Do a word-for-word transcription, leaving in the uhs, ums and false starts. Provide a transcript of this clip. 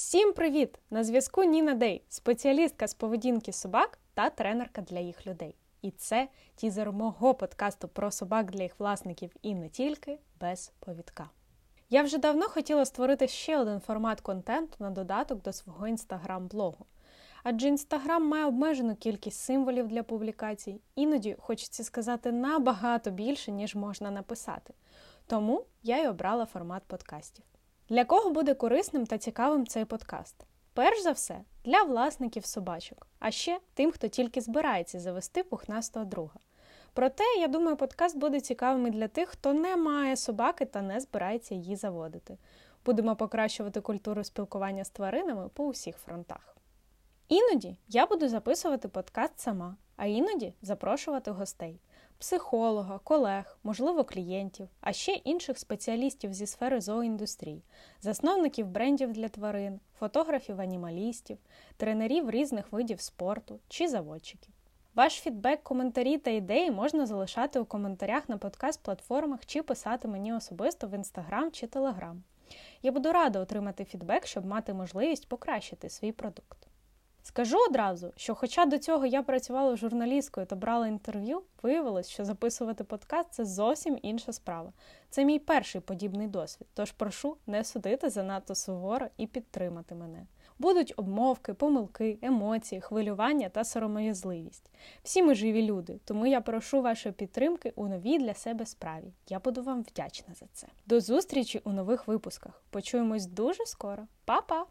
Всім привіт! На зв'язку Ніна Дей, спеціалістка з поведінки собак та тренерка для їх людей. І це тізер мого подкасту про собак для їх власників і не тільки, без повідка. Я вже давно хотіла створити ще один формат контенту на додаток до свого інстаграм-блогу. Адже інстаграм має обмежену кількість символів для публікацій, іноді хочеться сказати набагато більше, ніж можна написати. Тому я й обрала формат подкастів. Для кого буде корисним та цікавим цей подкаст? Перш за все, для власників собачок, а ще тим, хто тільки збирається завести пухнастого друга. Проте, я думаю, подкаст буде цікавим і для тих, хто не має собаки та не збирається її заводити. Будемо покращувати культуру спілкування з тваринами по усіх фронтах. Іноді я буду записувати подкаст сама, а іноді запрошувати гостей. Психолога, колег, можливо, клієнтів, а ще інших спеціалістів зі сфери зооіндустрії, засновників брендів для тварин, фотографів-анімалістів, тренерів різних видів спорту чи заводчиків. Ваш фідбек, коментарі та ідеї можна залишати у коментарях на подкаст-платформах чи писати мені особисто в Instagram чи Telegram. Я буду рада отримати фідбек, щоб мати можливість покращити свій продукт. Скажу одразу, що хоча до цього я працювала журналісткою та брала інтерв'ю, виявилось, що записувати подкаст – це зовсім інша справа. Це мій перший подібний досвід, тож прошу не судити занадто суворо і підтримати мене. Будуть обмовки, помилки, емоції, хвилювання та сором'язливість. Всі ми живі люди, тому я прошу вашої підтримки у новій для себе справі. Я буду вам вдячна за це. До зустрічі у нових випусках. Почуємось дуже скоро. Па-па!